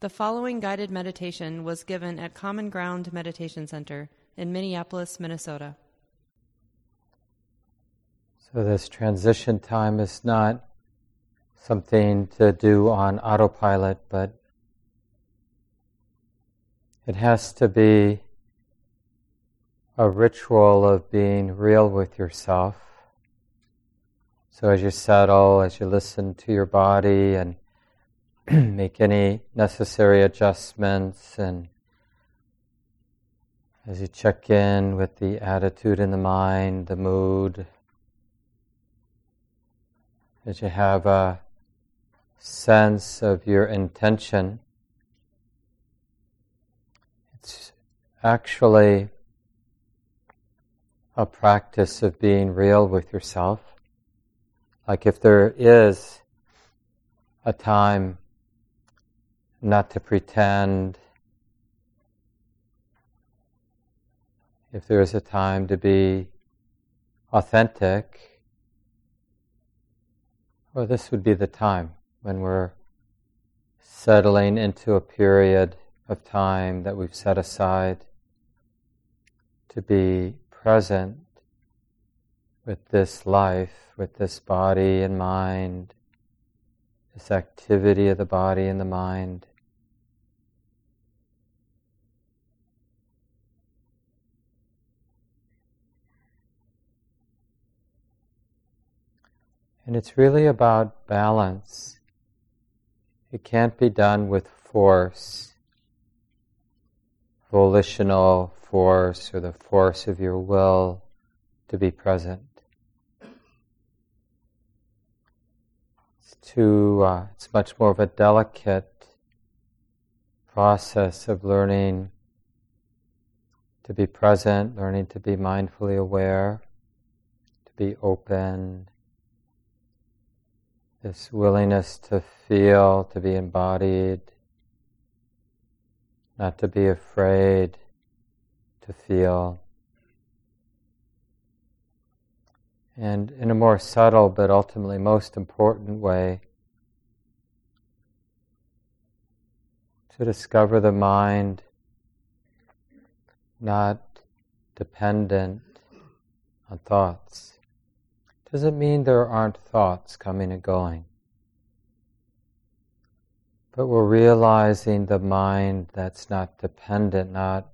The following guided meditation was given at Common Ground Meditation Center in Minneapolis, Minnesota. So this transition time is not something to do on autopilot, but it has to be a ritual of being real with yourself. So as you settle, as you listen to your body and make any necessary adjustments, and as you check in with the attitude in the mind, the mood, that you have a sense of your intention. It's actually a practice of being real with yourself. Like if there is a time not to pretend, if there is a time to be authentic, well, this would be the time when we're settling into a period of time that we've set aside to be present with this life, with this body and mind, this activity of the body and the mind. And it's really about balance. It can't be done with force, volitional force or the force of your will to be present. It's much more of a delicate process of learning to be present, learning to be mindfully aware, to be open. This willingness to feel, to be embodied, not to be afraid to feel. And in a more subtle but ultimately most important way, to discover the mind not dependent on thoughts. Doesn't mean there aren't thoughts coming and going, but we're realizing the mind that's not dependent, not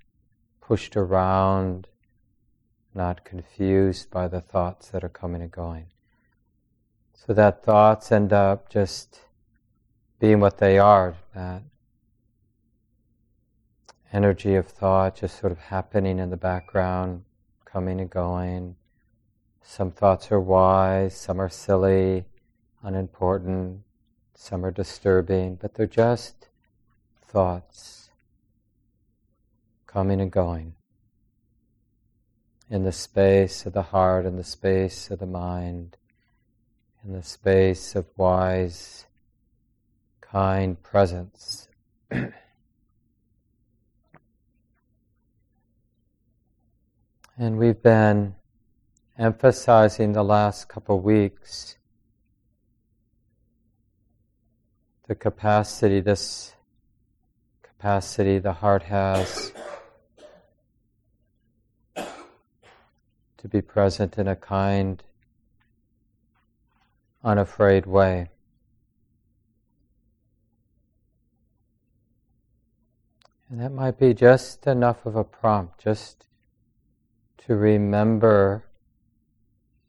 pushed around, not confused by the thoughts that are coming and going. So that thoughts end up just being what they are, that energy of thought just sort of happening in the background, coming and going. Some thoughts are wise, some are silly, unimportant, some are disturbing, but they're just thoughts coming and going in the space of the heart, in the space of the mind, in the space of wise, kind presence. And we've been emphasizing the last couple weeks the capacity, this capacity the heart has to be present in a kind, unafraid way. And that might be just enough of a prompt, just to remember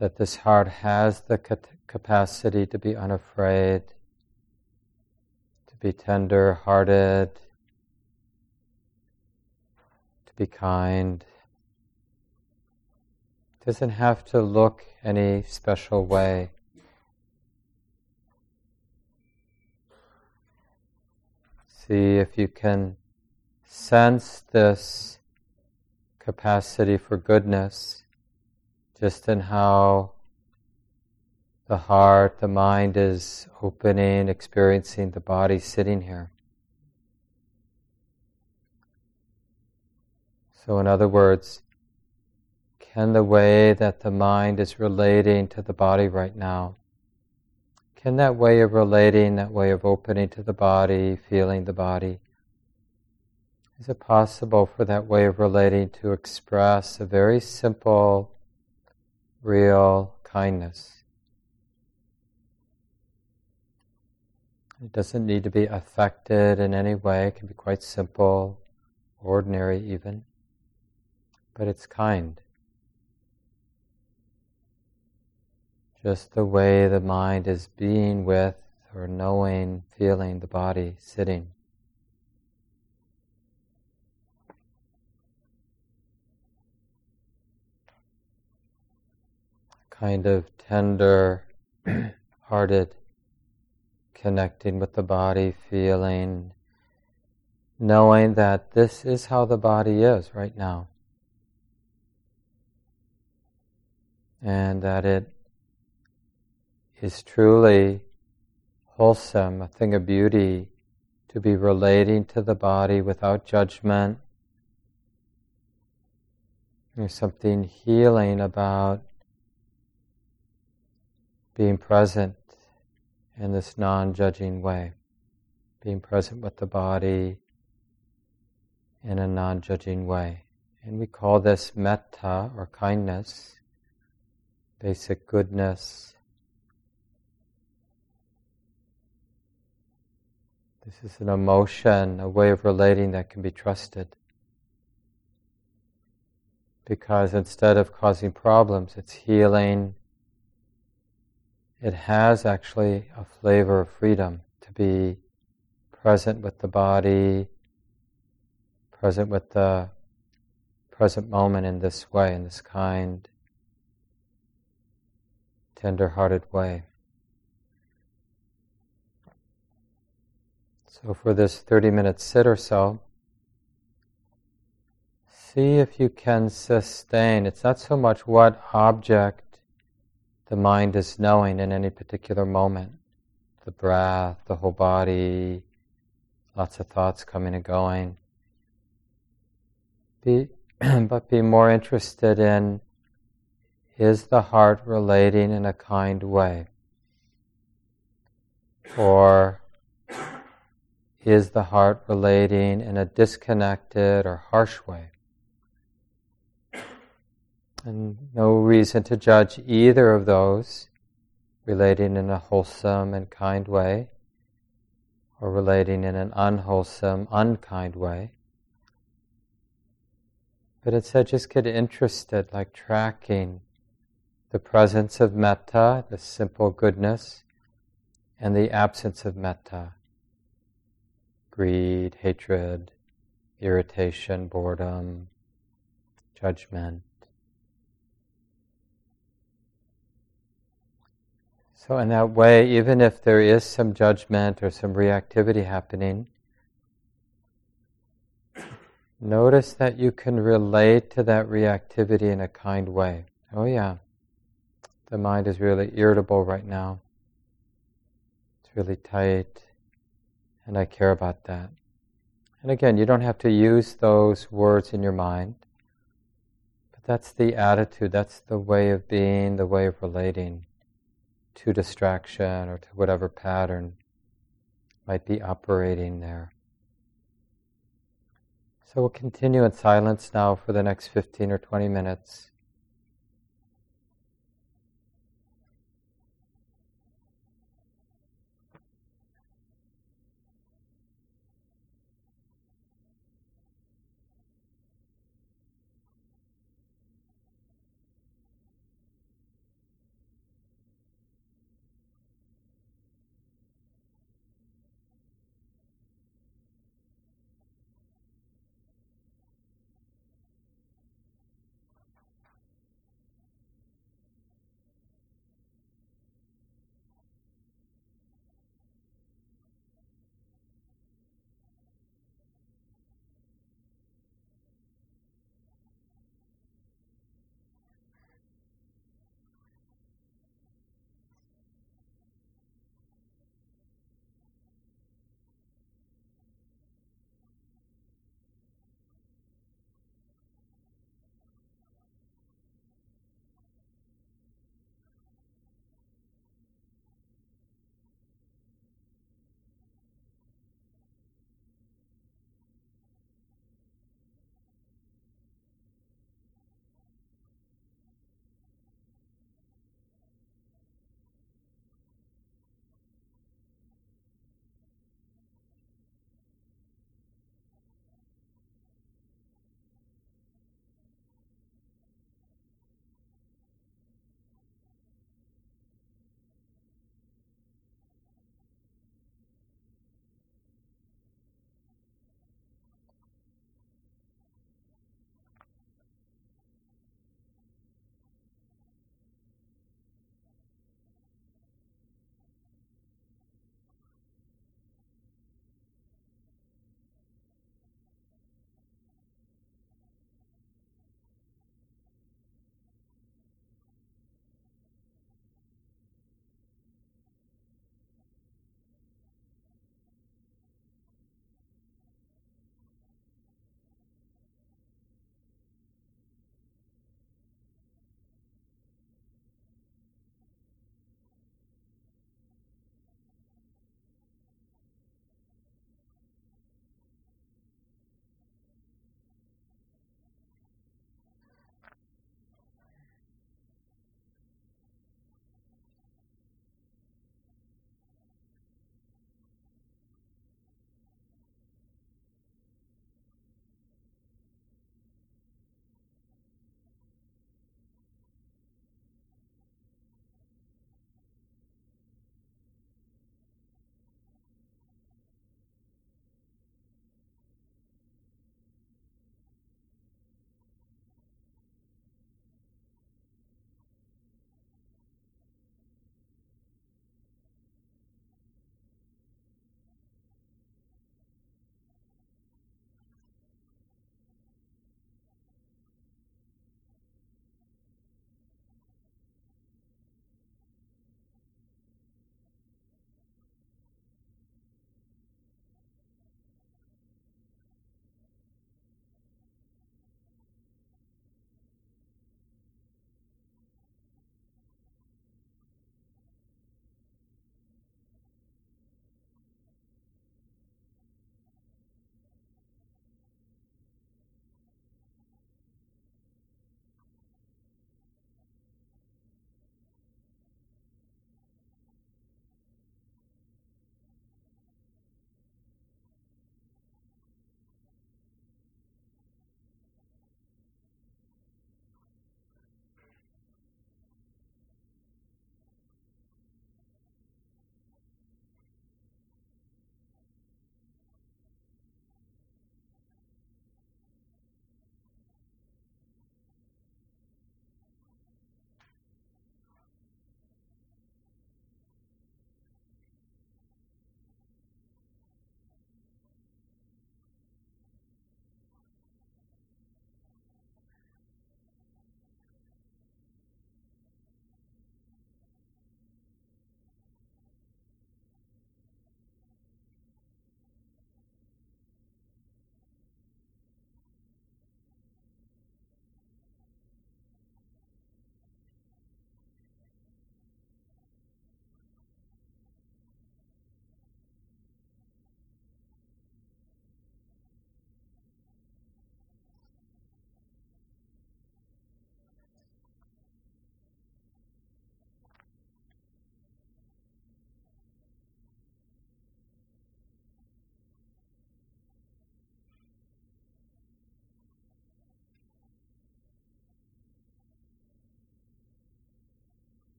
that this heart has the capacity to be unafraid, to be tender-hearted, to be kind. It doesn't have to look any special way. See if you can sense this capacity for goodness just in how the heart, the mind is opening, experiencing the body sitting here. So in other words, can the way that the mind is relating to the body right now Can that way of relating, that way of opening to the body, feeling the body, is it possible for that way of relating to express a very simple, real kindness? It doesn't need to be affected in any way. It can be quite simple, ordinary even, but it's kind. Just the way the mind is being with or knowing, feeling the body sitting. Kind of tender hearted connecting with the body, feeling, knowing that this is how the body is right now. And that it is truly wholesome, a thing of beauty, to be relating to the body without judgment. There's something healing about being present in this non-judging way, being present with the body in a non-judging way. And we call this metta, or kindness, basic goodness. This is an emotion, a way of relating that can be trusted. Because instead of causing problems, it's healing. It has actually a flavor of freedom to be present with the body, present with the present moment in this way, in this kind, tender-hearted way. So for this 30-minute sit or so, see if you can sustain. It's not so much what object the mind is knowing in any particular moment. The breath, the whole body, lots of thoughts coming and going. But be more interested in, is the heart relating in a kind way? Or is the heart relating in a disconnected or harsh way? And no reason to judge either of those, relating in a wholesome and kind way, or relating in an unwholesome, unkind way. But instead, just get interested, like tracking the presence of metta, the simple goodness, and the absence of metta. Greed, hatred, irritation, boredom, judgment. So in that way, even if there is some judgment or some reactivity happening, notice that you can relate to that reactivity in a kind way. Oh yeah, the mind is really irritable right now. It's really tight. And I care about that. And again, you don't have to use those words in your mind, but that's the attitude, that's the way of being, the way of relating to distraction or to whatever pattern might be operating there. So we'll continue in silence now for the next 15 or 20 minutes.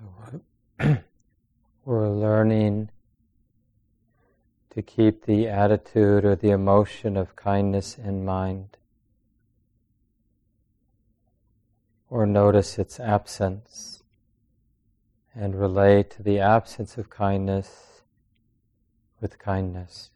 So we're learning to keep the attitude or the emotion of kindness in mind, or notice its absence, and relate to the absence of kindness with kindness.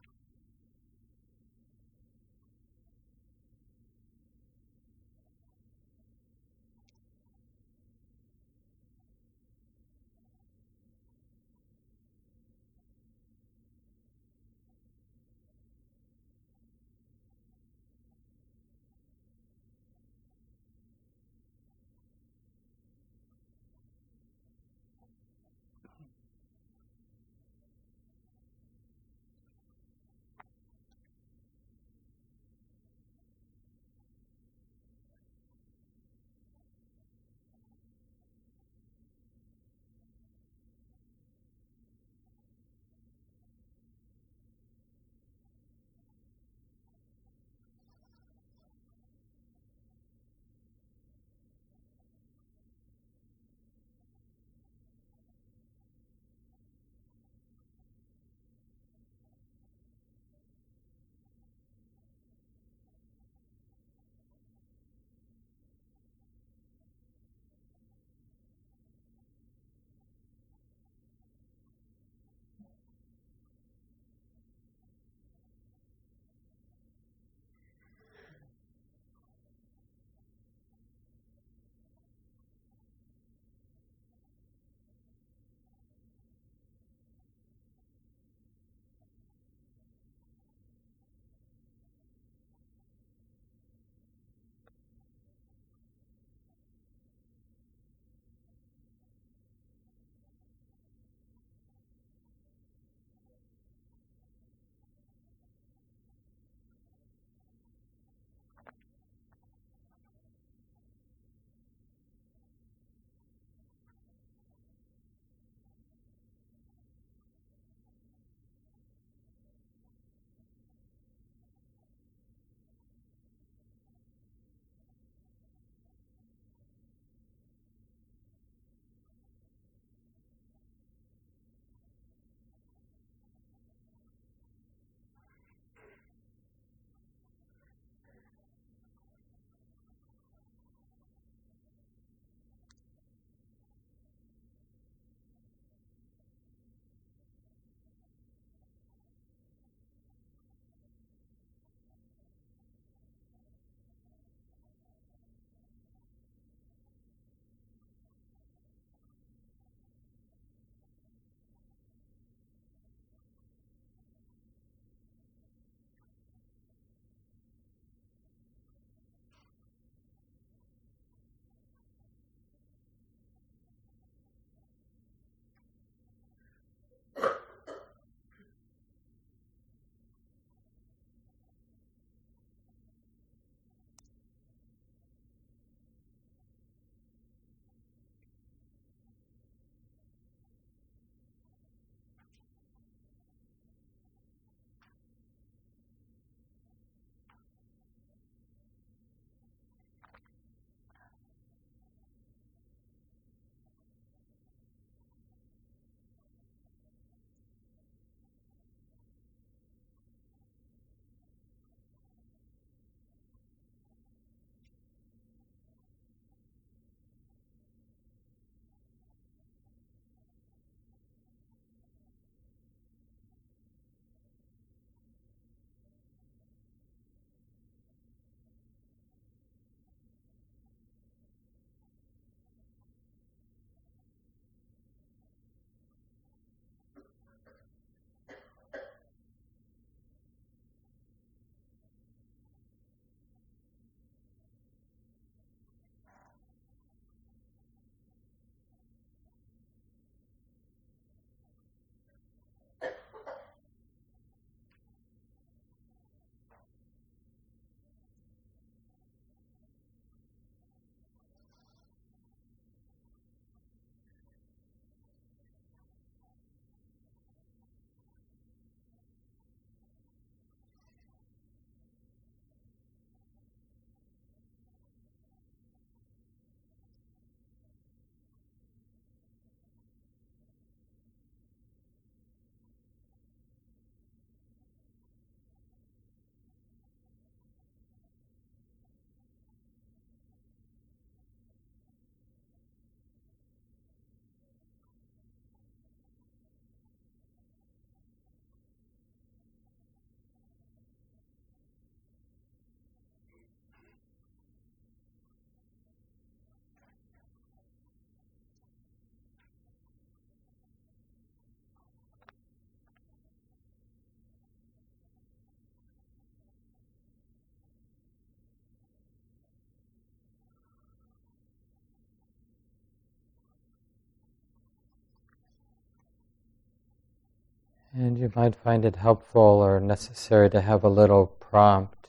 And you might find it helpful or necessary to have a little prompt.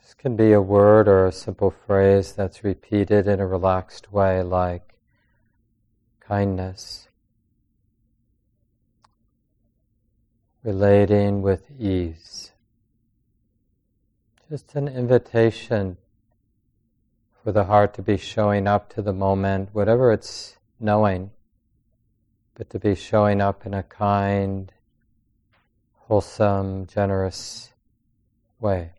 Just can be a word or a simple phrase that's repeated in a relaxed way, like kindness, relating with ease. Just an invitation for the heart to be showing up to the moment, whatever it's knowing, but to be showing up in a kind, wholesome, generous way.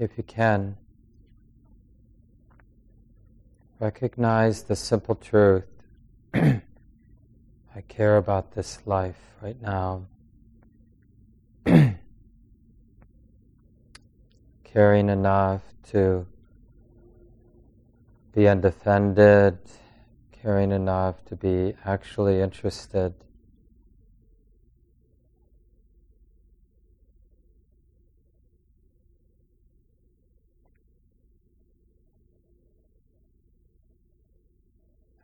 If you can, recognize the simple truth. I care about this life right now. Caring enough to be undefended, caring enough to be actually interested.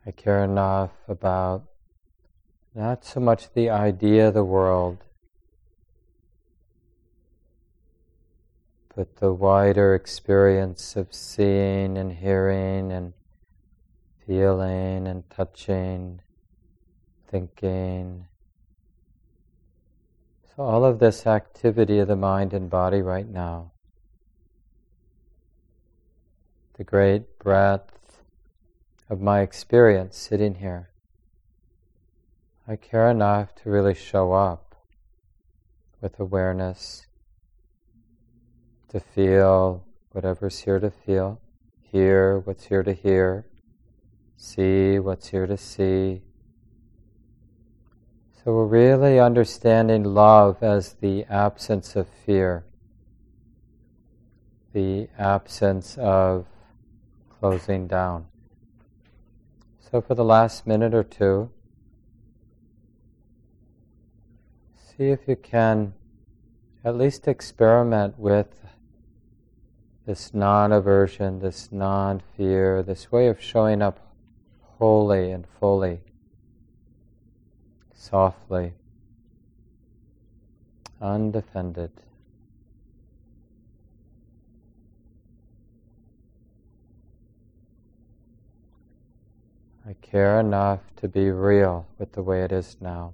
I care enough about not so much the idea of the world, but the wider experience of seeing and hearing and feeling and touching, thinking. So all of this activity of the mind and body right now, the great breadth of my experience sitting here. I care enough to really show up with awareness, to feel whatever's here to feel, hear what's here to hear, see what's here to see. So we're really understanding love as the absence of fear, the absence of closing down. So for the last minute or two, see if you can at least experiment with this non-aversion, this non-fear, this way of showing up wholly and fully, softly, undefended. I care enough to be real with the way it is now.